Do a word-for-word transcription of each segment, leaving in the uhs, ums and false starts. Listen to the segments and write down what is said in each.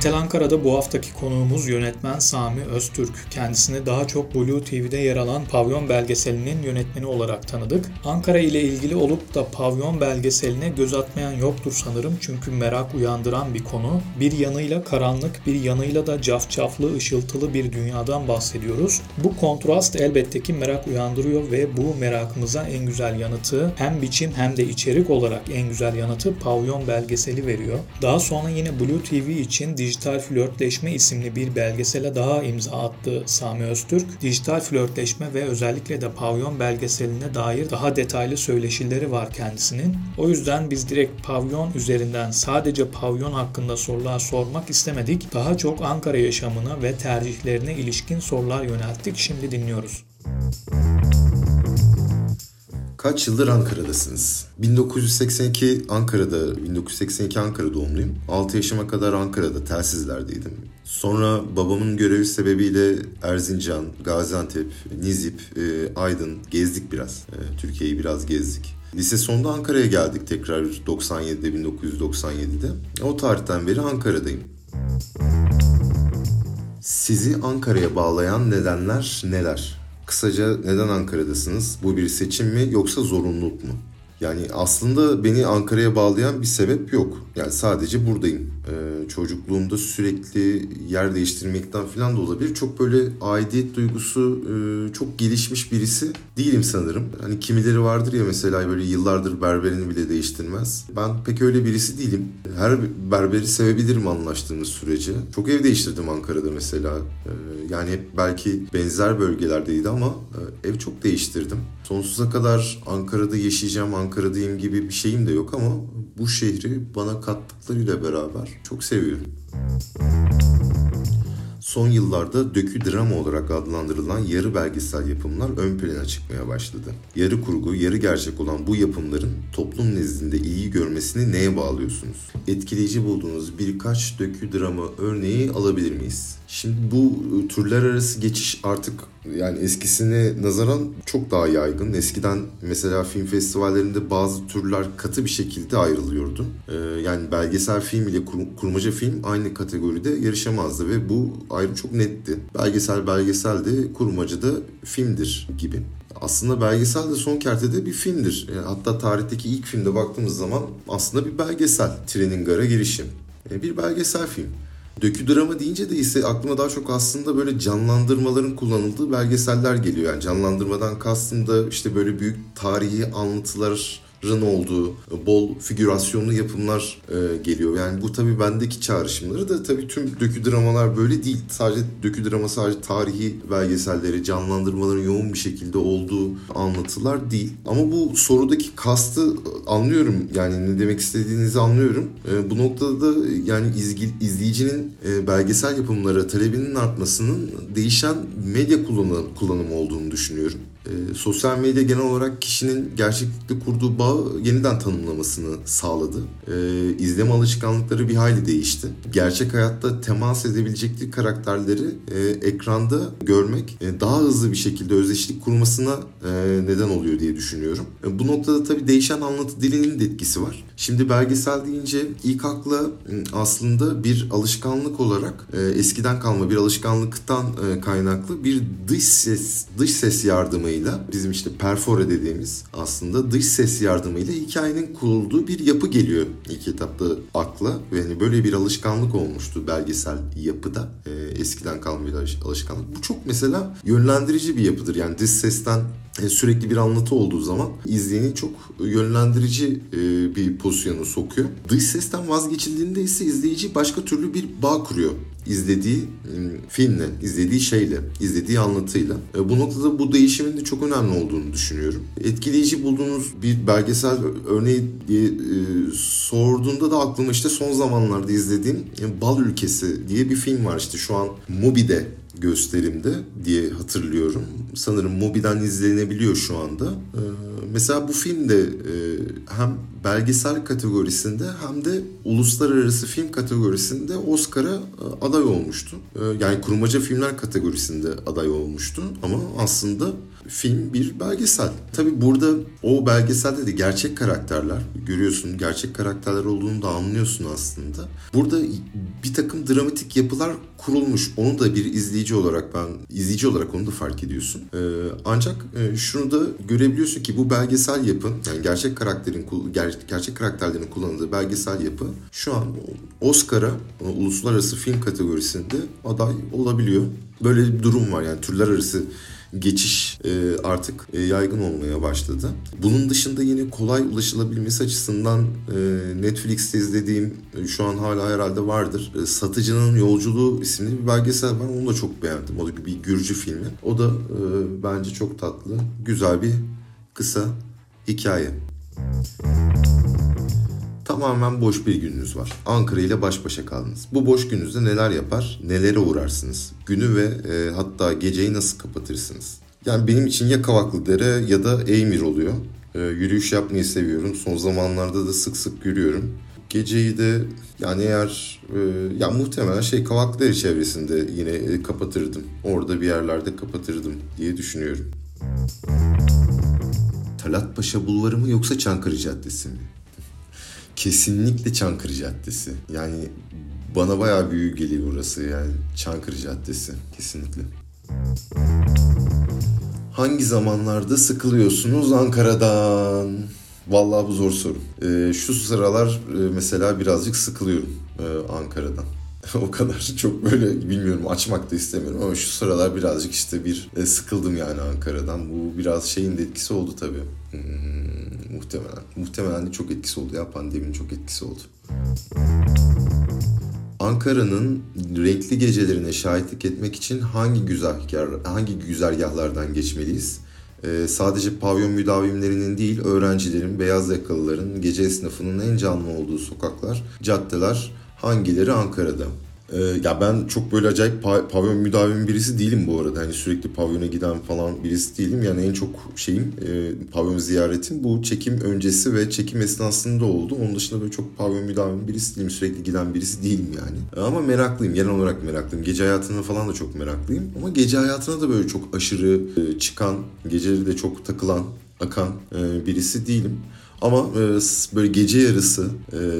Entel Ankara'da bu haftaki konuğumuz yönetmen Sami Öztürk. Kendisini daha çok Blue T V'de yer alan Pavyon belgeselinin yönetmeni olarak tanıdık. Ankara ile ilgili olup da Pavyon belgeseline göz atmayan yoktur sanırım, çünkü merak uyandıran bir konu. Bir yanıyla karanlık, bir yanıyla da cafcaflı, ışıltılı bir dünyadan bahsediyoruz. Bu kontrast elbette ki merak uyandırıyor ve bu merakımıza en güzel yanıtı, hem biçim hem de içerik olarak en güzel yanıtı Pavyon belgeseli veriyor. Daha sonra yine Blue T V için Dijital Flörtleşme isimli bir belgesele daha imza attı Sami Öztürk. Dijital Flörtleşme ve özellikle de Pavyon belgeseline dair daha detaylı söyleşileri var kendisinin. O yüzden biz direkt Pavyon üzerinden sadece Pavyon hakkında sorular sormak istemedik. Daha çok Ankara yaşamına ve tercihlerine ilişkin sorular yönelttik. Şimdi dinliyoruz. Kaç yıldır Ankara'dasınız? bin dokuz yüz seksen iki Ankara'da, bin dokuz yüz seksen iki Ankara doğumluyum. altı yaşıma kadar Ankara'da telsizlerdeydim. Sonra babamın görevi sebebiyle Erzincan, Gaziantep, Nizip, Aydın gezdik biraz. Türkiye'yi biraz gezdik. Lise sonunda Ankara'ya geldik tekrar doksan yedide, bin dokuz yüz doksan yedide. O tarihten beri Ankara'dayım. Sizi Ankara'ya bağlayan nedenler neler? Kısaca neden Ankara'dasınız? Bu bir seçim mi yoksa zorunluluk mu? Yani aslında beni Ankara'ya bağlayan bir sebep yok. Yani sadece buradayım. Ee, çocukluğumda sürekli yer değiştirmekten falan da olabilir. Çok böyle aidiyet duygusu e, çok gelişmiş birisi değilim sanırım. Hani kimileri vardır ya mesela böyle yıllardır berberini bile değiştirmez. Ben pek öyle birisi değilim. Her berberi sevebilirim anlaştığımız sürece. Çok ev değiştirdim Ankara'da mesela. Ee, yani hep belki benzer bölgelerdeydi ama e, ev çok değiştirdim. Sonsuza kadar Ankara'da yaşayacağım, Ankara'dayım gibi bir şeyim de yok ama bu şehri bana kattıklarıyla beraber çok seviyorum. Son yıllarda dökü drama olarak adlandırılan yarı belgesel yapımlar ön plana çıkmaya başladı. Yarı kurgu, yarı gerçek olan bu yapımların toplum nezdinde iyi görmesini neye bağlıyorsunuz? Etkileyici bulduğunuz birkaç dökü drama örneği alabilir miyiz? Şimdi bu türler arası geçiş artık yani eskisine nazaran çok daha yaygın. Eskiden mesela film festivallerinde bazı türler katı bir şekilde ayrılıyordu. Ee, yani belgesel film ile kur- kurmaca film aynı kategoride yarışamazdı ve bu ayrım çok netti. Belgesel belgesel de kurmaca da filmdir gibi. Aslında belgesel de son kertede bir filmdir. Yani hatta tarihteki ilk filmde baktığımız zaman aslında bir belgesel. Trenin Gara Girişi. Yani bir belgesel film. Dökü drama deyince de ise aklıma daha çok aslında böyle canlandırmaların kullanıldığı belgeseller geliyor. Yani canlandırmadan kastım da işte böyle büyük tarihi anlatıların olduğu, bol figürasyonlu yapımlar e, geliyor. Yani bu tabii bendeki çağrışımları da tabii tüm dökü dramalar böyle değil. Sadece dökü drama sadece tarihi belgeselleri, canlandırmaların yoğun bir şekilde olduğu anlatılar değil. Ama bu sorudaki kastı anlıyorum, yani ne demek istediğinizi anlıyorum. E, bu noktada da yani izgi, izleyicinin e, belgesel yapımlara talebinin artmasının değişen medya kullanı, kullanımı olduğunu düşünüyorum. E, sosyal medya genel olarak kişinin gerçeklikle kurduğu bağı yeniden tanımlamasını sağladı. E, izleme alışkanlıkları bir hayli değişti. Gerçek hayatta temas edebilecekleri karakterleri e, ekranda görmek e, daha hızlı bir şekilde özdeşlik kurmasına e, neden oluyor diye düşünüyorum. E, bu noktada tabii değişen anlatı dilinin de etkisi var. Şimdi belgesel deyince ilk akla aslında bir alışkanlık olarak e, eskiden kalma bir alışkanlıktan e, kaynaklı bir dış ses, dış ses yardımı bizim işte perfore dediğimiz aslında dış ses yardımıyla hikayenin kurulduğu bir yapı geliyor ilk etapta akla ve hani böyle bir alışkanlık olmuştu belgesel yapıda ee, eskiden kalma bir alışkanlık. Bu çok mesela yönlendirici bir yapıdır, yani dış sesten sürekli bir anlatı olduğu zaman izleyeni çok yönlendirici bir pozisyona sokuyor. Dış sesten vazgeçildiğinde ise izleyici başka türlü bir bağ kuruyor. İzlediği filmle, izlediği şeyle, izlediği anlatıyla. Bu noktada bu değişimin de çok önemli olduğunu düşünüyorum. Etkileyici bulduğunuz bir belgesel örneği diye sorduğunda da aklıma işte son zamanlarda izlediğim Bal Ülkesi diye bir film var, işte şu an Mubi'de gösterimde diye hatırlıyorum. Sanırım Mubi'den izlenebiliyor şu anda. Ee, mesela bu film de e, hem belgesel kategorisinde hem de uluslararası film kategorisinde Oscar'a e, aday olmuştu. E, yani kurmaca filmler kategorisinde aday olmuştu ama aslında film bir belgesel. Tabii burada o belgeselde de gerçek karakterler görüyorsun, gerçek karakterler olduğunu da anlıyorsun aslında. Burada bir takım dramatik yapılar kurulmuş. Onu da bir izleyici olarak ben izleyici olarak onu da fark ediyorsun. Ee, ancak şunu da görebiliyorsun ki bu belgesel yapı, yani gerçek karakterin ger, gerçek karakterlerin kullanıldığı belgesel yapı şu an Oscar'a uluslararası film kategorisinde aday olabiliyor. Böyle bir durum var, yani türler arası geçiş artık yaygın olmaya başladı. Bunun dışında yine kolay ulaşılabilmesi açısından Netflix'te izlediğim, şu an hala herhalde vardır, Satıcının Yolculuğu isimli bir belgesel var. Onu da çok beğendim. O da bir Gürcü filmi. O da bence çok tatlı, güzel bir kısa hikaye. Tamamen boş bir gününüz var. Ankara ile baş başa kaldınız. Bu boş gününüzde neler yapar, nelere uğrarsınız? Günü ve e, hatta geceyi nasıl kapatırsınız? Yani benim için ya Kavaklıdere ya da Eymir oluyor. E, yürüyüş yapmayı seviyorum. Son zamanlarda da sık sık yürüyorum. Geceyi de yani eğer e, ya muhtemelen şey Kavaklıdere çevresinde yine e, kapatırdım. Orada bir yerlerde kapatırdım diye düşünüyorum. Talat Paşa Bulvarı mı yoksa Çankırı Caddesi mi? Kesinlikle Çankırı Caddesi. Yani bana bayağı büyük geliyor orası, yani Çankırı Caddesi kesinlikle. Hangi zamanlarda sıkılıyorsunuz Ankara'dan? Vallahi bu zor soru. Ee, şu sıralar mesela birazcık sıkılıyorum e, Ankara'dan. O kadar çok böyle bilmiyorum, açmak da istemiyorum ama şu sıralar birazcık işte bir e, sıkıldım yani Ankara'dan. Bu biraz şeyin de etkisi oldu tabii. Hmm, muhtemelen. Muhtemelen de çok etkisi oldu ya. Pandeminin çok etkisi oldu. Ankara'nın renkli gecelerine şahitlik etmek için hangi güzergah, hangi güzergahlardan geçmeliyiz? Ee, sadece pavyon müdavimlerinin değil, öğrencilerin, beyaz yakalıların, gece esnafının en canlı olduğu sokaklar, caddeler hangileri Ankara'da? Ee, ya ben çok böyle acayip pa- pavyon müdavimi birisi değilim bu arada. Hani sürekli pavyona giden falan birisi değilim. Yani en çok şeyim, e, pavyon ziyaretim bu çekim öncesi ve çekim esnasında oldu. Onun dışında böyle çok pavyon müdavimi birisi değilim. Sürekli giden birisi değilim yani. Ama meraklıyım. Genel olarak meraklıyım. Gece hayatına falan da çok meraklıyım. Ama gece hayatına da böyle çok aşırı e, çıkan, geceleri de çok takılan, akan e, birisi değilim. Ama böyle gece yarısı,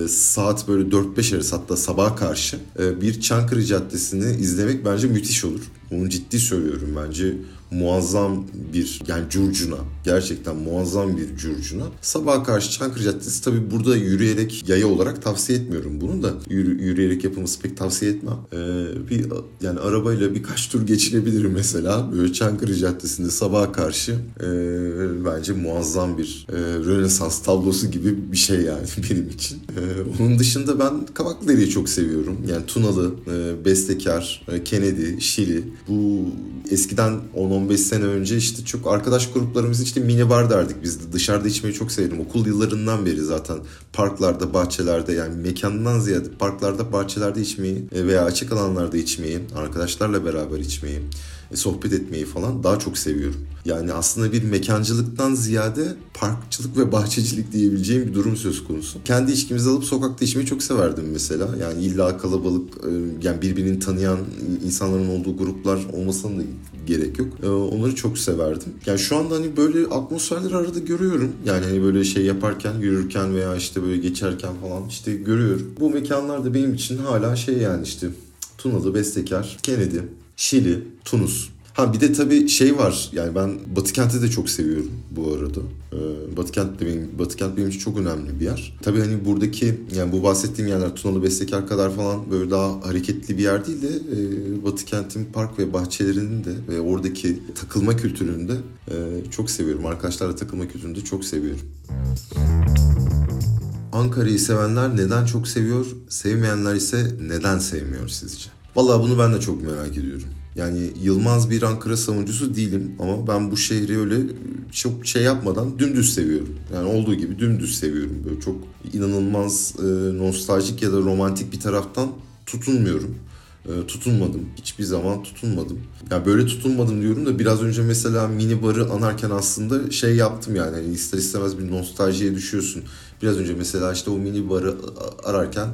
saat böyle dört beş arası, hatta sabaha karşı bir Çankırı Caddesi'ni izlemek bence müthiş olur. Onu ciddi söylüyorum, bence muazzam bir, yani curcuna, gerçekten muazzam bir curcuna. Sabaha karşı Çankırı Caddesi, tabii burada yürüyerek, yaya olarak tavsiye etmiyorum bunu da. Yürü, yürüyerek yapılması pek tavsiye etmem. Ee, bir yani arabayla birkaç tur geçilebilir mesela. Böyle Çankırı Caddesi'nde sabaha karşı e, bence muazzam bir e, Rönesans tablosu gibi bir şey yani benim için. E, onun dışında ben Kavaklıdere'yi çok seviyorum. Yani Tunalı, e, Bestekar, e, Kennedy, Şili. Bu eskiden on on beş sene önce işte çok arkadaş gruplarımız işte minibar derdik biz de. Dışarıda içmeyi çok severim. Okul yıllarından beri zaten parklarda, bahçelerde, yani mekandan ziyade parklarda, bahçelerde içmeyi veya açık alanlarda içmeyi, arkadaşlarla beraber içmeyi, sohbet etmeyi falan daha çok seviyorum. Yani aslında bir mekancılıktan ziyade parkçılık ve bahçecilik diyebileceğim bir durum söz konusu. Kendi içkimizi alıp sokakta içmeyi çok severdim mesela. Yani illa kalabalık, yani birbirini tanıyan insanların olduğu gruplar olmasına da gerek yok. Onları çok severdim. Yani şu anda hani böyle atmosferleri arada görüyorum. Yani hani böyle şey yaparken, yürürken veya işte böyle geçerken falan işte görüyorum. Bu mekanlar da benim için hala şey, yani işte Tunalı, Bestekar, Kennedy, Şili, Tunus. Ha bir de tabii şey var, yani ben Batıkent'i de çok seviyorum bu arada. Ee, Batıkent de benim, Batıkent benim için çok önemli bir yer. Tabii hani buradaki, yani bu bahsettiğim yerler Tunalı Bestekar kadar falan böyle daha hareketli bir yer değil de e, Batıkent'in park ve bahçelerinin de ve oradaki takılma kültürünü de e, çok seviyorum. Arkadaşlarla takılma kültürünü de çok seviyorum. Ankara'yı sevenler neden çok seviyor, sevmeyenler ise neden sevmiyor sizce? Vallahi bunu ben de çok merak ediyorum. Yani yılmaz bir Ankara savunucusu değilim ama ben bu şehri öyle çok şey yapmadan dümdüz seviyorum. Yani olduğu gibi dümdüz seviyorum. Böyle çok inanılmaz e, nostaljik ya da romantik bir taraftan tutunmuyorum. E, tutunmadım. Hiçbir zaman tutunmadım. Yani böyle tutunmadım diyorum da biraz önce mesela mini barı anarken aslında şey yaptım yani. Yani ister istemez bir nostaljiye düşüyorsun. Biraz önce mesela işte o mini barı ararken,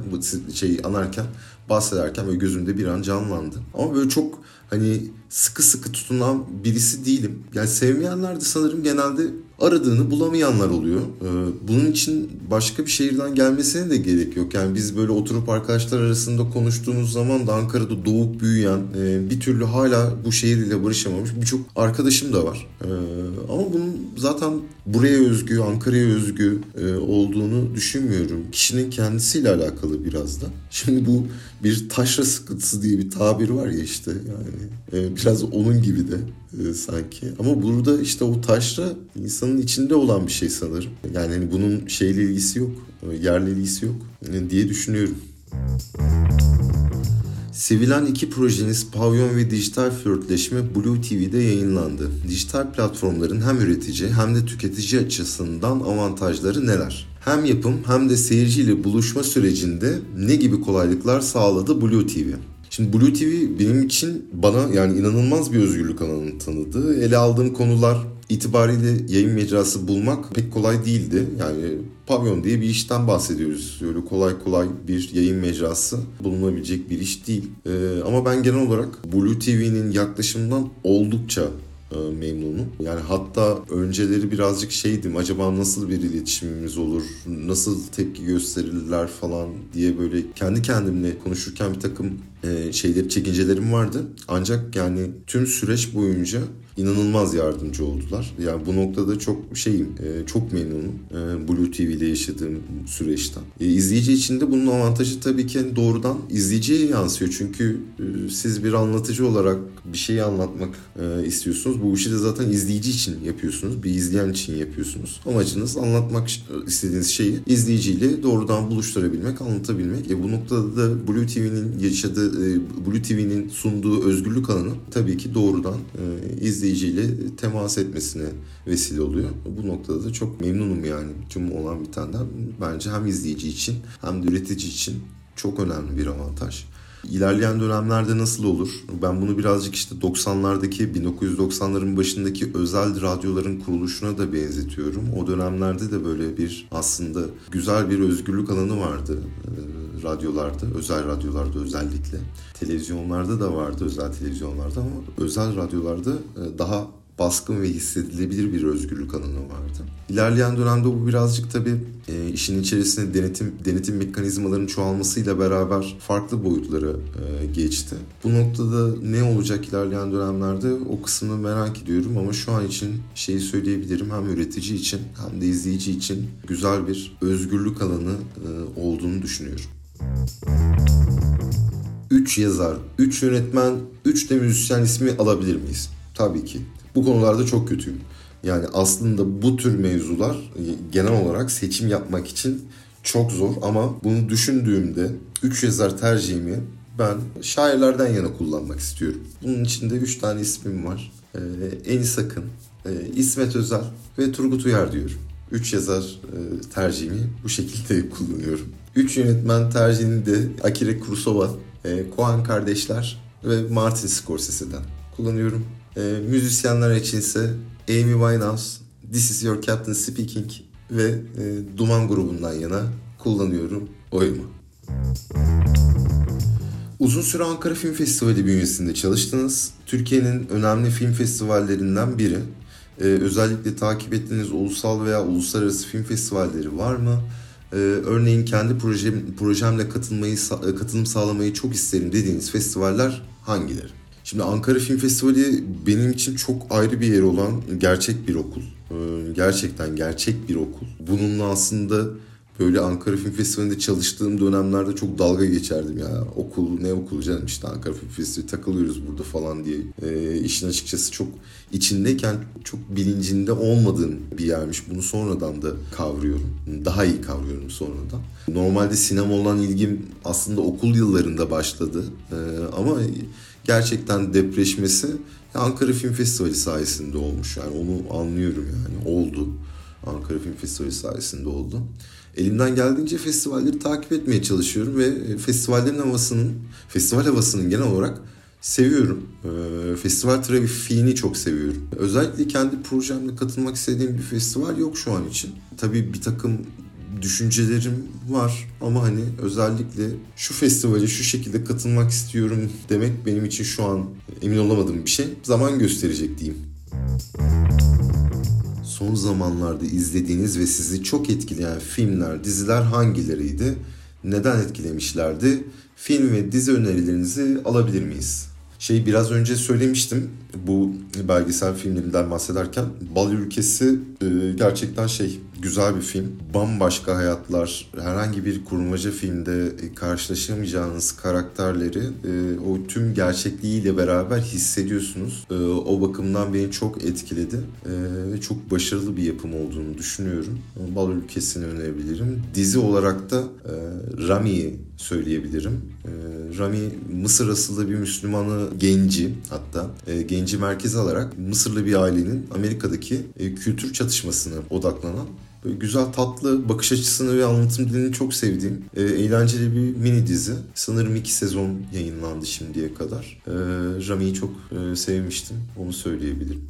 şeyi anarken, bahsederken böyle gözümde bir an canlandı. Ama böyle çok hani sıkı sıkı tutunan birisi değilim. Yani sevmeyenler de sanırım genelde aradığını bulamayanlar oluyor. Bunun için başka bir şehirden gelmesine de gerek yok. Yani biz böyle oturup arkadaşlar arasında konuştuğumuz zaman da Ankara'da doğup büyüyen, bir türlü hala bu şehirle barışamamış birçok arkadaşım da var. Ama bunun zaten buraya özgü, Ankara'ya özgü olduğunu düşünmüyorum. Kişinin kendisiyle alakalı biraz da. Şimdi bu bir taşra sıkıntısı diye bir tabir var ya işte yani. Biraz onun gibi de sanki. Ama burada işte o taşra insanın içinde olan bir şey sanırım. Yani hani bunun şeyle ilgisi yok, yerle ilgisi yok diye düşünüyorum. Sevilen iki projeniz Pavyon ve Dijital Flörtleşme Blue T V'de yayınlandı. Dijital platformların hem üretici hem de tüketici açısından avantajları neler? Hem yapım hem de seyirciyle buluşma sürecinde ne gibi kolaylıklar sağladı Blue T V? Şimdi Blue T V benim için, bana yani inanılmaz bir özgürlük alanını tanıdı. Ele aldığım konular itibariyle yayın mecrası bulmak pek kolay değildi. Yani Pavyon diye bir işten bahsediyoruz. Öyle kolay kolay bir yayın mecrası bulunabilecek bir iş değil. Ee, ama ben genel olarak Blue T V'nin yaklaşımından oldukça memnunum. Yani hatta önceleri birazcık şeydim, acaba nasıl bir iletişimimiz olur, nasıl tepki gösterirler falan diye böyle kendi kendimle konuşurken bir takım şeyler, çekincelerim vardı. Ancak yani tüm süreç boyunca inanılmaz yardımcı oldular. Yani bu noktada çok şeyim, çok memnunum Blue T V'de yaşadığım süreçten. İzleyici için de bunun avantajı tabii ki doğrudan izleyiciye yansıyor. Çünkü siz bir anlatıcı olarak bir şeyi anlatmak istiyorsunuz. Bu işi de zaten izleyici için yapıyorsunuz. Bir izleyen için yapıyorsunuz. Amacınız anlatmak istediğiniz şeyi izleyiciyle doğrudan buluşturabilmek, anlatabilmek. E bu noktada da Blue T V'nin yaşadığı, Blue T V'nin sunduğu özgürlük alanı tabii ki doğrudan izleyiciye izleyiciyle temas etmesine vesile oluyor. Bu noktada da çok memnunum yani. Tüm olan bir tane bence hem izleyici için hem de üretici için çok önemli bir avantaj. İlerleyen dönemlerde nasıl olur? Ben bunu birazcık işte doksanlardaki, bin dokuz yüz doksanların başındaki özel radyoların kuruluşuna da benzetiyorum. O dönemlerde de böyle bir aslında güzel bir özgürlük alanı vardı. Radyolarda, özel radyolarda özellikle. Televizyonlarda da vardı, özel televizyonlarda, ama özel radyolarda daha baskın ve hissedilebilir bir özgürlük alanı vardı. İlerleyen dönemde bu birazcık tabii e, işin içerisinde denetim denetim mekanizmalarının çoğalmasıyla beraber farklı boyutlara e, geçti. Bu noktada ne olacak ilerleyen dönemlerde o kısmını merak ediyorum, ama şu an için şeyi söyleyebilirim, hem üretici için hem de izleyici için güzel bir özgürlük alanı e, olduğunu düşünüyorum. üç yazar, üç yönetmen, üç de müzisyen ismi alabilir miyiz? Tabii ki. Bu konularda çok kötüyüm. Yani aslında bu tür mevzular genel olarak seçim yapmak için çok zor, ama bunu düşündüğümde üç yazar tercihimi ben şairlerden yana kullanmak istiyorum. Bunun içinde üç tane ismim var. Ee, Enis Akın, e, İsmet Özel ve Turgut Uyar diyorum. üç yazar e, tercihimi bu şekilde kullanıyorum. üç yönetmen tercihini de Akira Kurosawa, e, Koan kardeşler ve Martin Scorsese'den kullanıyorum. E, müzisyenler içinse Amy Winehouse, This Is Your Captain Speaking ve e, Duman grubundan yana kullanıyorum oyumu. Uzun süre Ankara Film Festivali bünyesinde çalıştınız. Türkiye'nin önemli film festivallerinden biri. E, özellikle takip ettiğiniz ulusal veya uluslararası film festivalleri var mı? Ee, örneğin kendi projem, projemle katılmayı, katılım sağlamayı çok isterim dediğiniz festivaller hangileri? Şimdi Ankara Film Festivali benim için çok ayrı bir yer olan gerçek bir okul. Ee, gerçekten gerçek bir okul. Bununla aslında böyle Ankara Film Festivali'nde çalıştığım dönemlerde çok dalga geçerdim ya. Okul ne okulu canım, işte Ankara Film Festivali, takılıyoruz burada falan diye. E, işin açıkçası çok içindeyken çok bilincinde olmadığım bir yermiş. Bunu sonradan da kavruyorum. Daha iyi kavruyorum sonradan. Normalde sinema olan ilgim aslında okul yıllarında başladı. E, ama gerçekten depreşmesi Ankara Film Festivali sayesinde olmuş. Yani onu anlıyorum yani. Oldu. Ankara Film Festivali sayesinde oldu. Elimden geldiğince festivalleri takip etmeye çalışıyorum ve festivallerin havasının, festival havasının genel olarak seviyorum. Festival trafiğini çok seviyorum. Özellikle kendi projemle katılmak istediğim bir festival yok şu an için. Tabii bir takım düşüncelerim var ama hani özellikle şu festivale şu şekilde katılmak istiyorum demek benim için şu an emin olamadığım bir şey. Zaman gösterecek diyeyim. Son zamanlarda izlediğiniz ve sizi çok etkileyen filmler, diziler hangileriydi? Neden etkilemişlerdi? Film ve dizi önerilerinizi alabilir miyiz? Şey biraz önce söylemiştim bu belgesel filmlerinden bahsederken. Bal Ülkesi e, gerçekten şey güzel bir film. Bambaşka hayatlar, herhangi bir kurmaca filmde karşılaşamayacağınız karakterleri e, o tüm gerçekliğiyle beraber hissediyorsunuz. E, o bakımdan beni çok etkiledi. E, çok başarılı bir yapım olduğunu düşünüyorum. Bal Ülkesi'ni önerebilirim. Dizi olarak da e, Rami'yi söyleyebilirim. E, Rami Mısır asıllı bir Müslümanı, genci hatta e, genci merkez alarak Mısırlı bir ailenin Amerika'daki e, kültür çatışmasına odaklanan böyle güzel tatlı bakış açısını ve anlatım dilini çok sevdiğim e, eğlenceli bir mini dizi. Sanırım iki sezon yayınlandı şimdiye kadar. E, Rami'yi çok e, sevmiştim. Onu söyleyebilirim.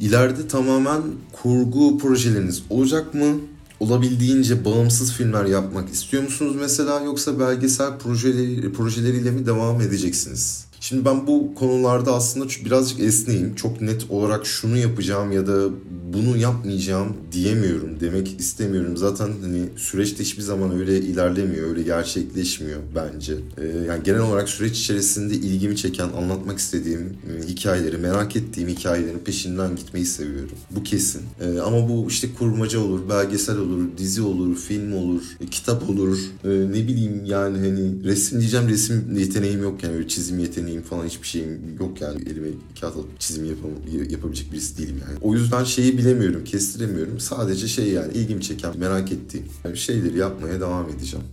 İleride tamamen kurgu projeleriniz olacak mı? Olabildiğince bağımsız filmler yapmak istiyor musunuz mesela, yoksa belgesel projeleri, projeleriyle mi devam edeceksiniz? Şimdi ben bu konularda aslında birazcık esneyim. Çok net olarak şunu yapacağım ya da bunu yapmayacağım diyemiyorum, demek istemiyorum. Zaten hani süreçte hiçbir zaman öyle ilerlemiyor, öyle gerçekleşmiyor bence. Ee, yani genel olarak süreç içerisinde ilgimi çeken, anlatmak istediğim hikayeleri, merak ettiğim hikayelerin peşinden gitmeyi seviyorum. Bu kesin. Ee, ama bu işte kurmaca olur, belgesel olur, dizi olur, film olur, kitap olur. Ee, ne bileyim yani hani resim diyeceğim, resim yeteneğim yok yani, öyle çizim yeteneğim falan hiçbir şeyim yok yani, elime kağıt alıp çizim yapam- yapabilecek birisi değilim yani. O yüzden şeyi bilemiyorum, kestiremiyorum. Sadece şey yani ilgimi çeken, merak ettiğim yani şeyleri yapmaya devam edeceğim.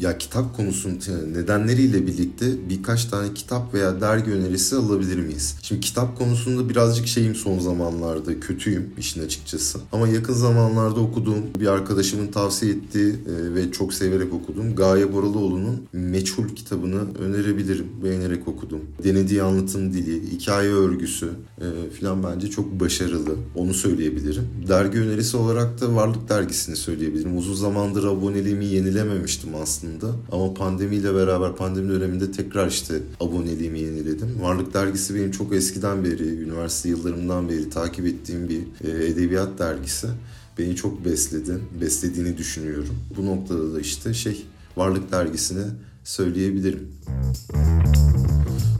Ya kitap konusunun nedenleriyle birlikte birkaç tane kitap veya dergi önerisi alabilir miyiz? Şimdi kitap konusunda birazcık şeyim son zamanlarda, kötüyüm işin açıkçası. Ama yakın zamanlarda okuduğum, bir arkadaşımın tavsiye ettiği ve çok severek okuduğum Gaye Boralıoğlu'nun Meçhul kitabını önerebilirim. Beğenerek okudum. Denediği anlatım dili, hikaye örgüsü falan bence çok başarılı. Onu söyleyebilirim. Dergi önerisi olarak da Varlık Dergisini söyleyebilirim. Uzun zamandır aboneliğimi yenilememiştim aslında. Ama pandemiyle beraber, pandemi döneminde tekrar işte aboneliğimi yeniledim. Varlık Dergisi benim çok eskiden beri, üniversite yıllarımdan beri takip ettiğim bir edebiyat dergisi. Beni çok besledi, beslediğini düşünüyorum. Bu noktada da işte şey Varlık Dergisi'ni söyleyebilirim.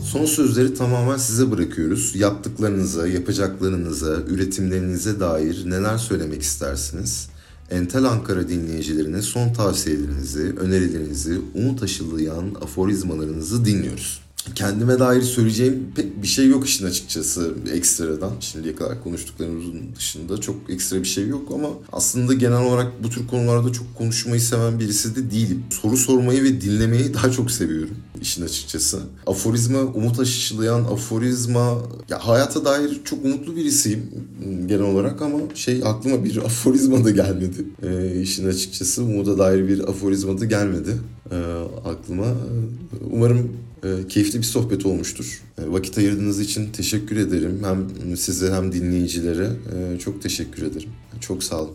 Son sözleri tamamen size bırakıyoruz. Yaptıklarınıza, yapacaklarınıza, üretimlerinize dair neler söylemek istersiniz? Entel Ankara dinleyicilerine son tavsiyelerinizi, önerilerinizi, umut aşılayan aforizmalarınızı dinliyoruz. Kendime dair söyleyeceğim pek bir şey yok işin açıkçası ekstradan. Şimdiye kadar konuştuklarımızın dışında çok ekstra bir şey yok ama aslında genel olarak bu tür konularda çok konuşmayı seven birisi de değilim. Soru sormayı ve dinlemeyi daha çok seviyorum işin açıkçası. Aforizma, umut aşılayan aforizma, ya hayata dair çok umutlu birisiyim genel olarak ama şey aklıma bir aforizma da gelmedi. E, işin açıkçası umuda dair bir aforizma da gelmedi e, aklıma. Umarım E, keyifli bir sohbet olmuştur. E, vakit ayırdığınız için teşekkür ederim. Hem size hem dinleyicilere e, çok teşekkür ederim. Çok sağ olun.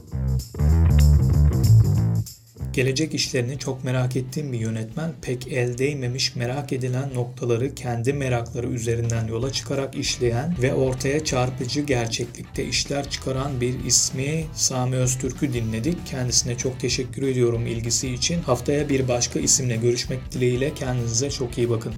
Gelecek işlerini çok merak ettiğim bir yönetmen, pek el değmemiş merak edilen noktaları kendi merakları üzerinden yola çıkarak işleyen ve ortaya çarpıcı gerçeklikte işler çıkaran bir ismi Sami Öztürk'ü dinledik. Kendisine çok teşekkür ediyorum ilgisi için. Haftaya bir başka isimle görüşmek dileğiyle, kendinize çok iyi bakın.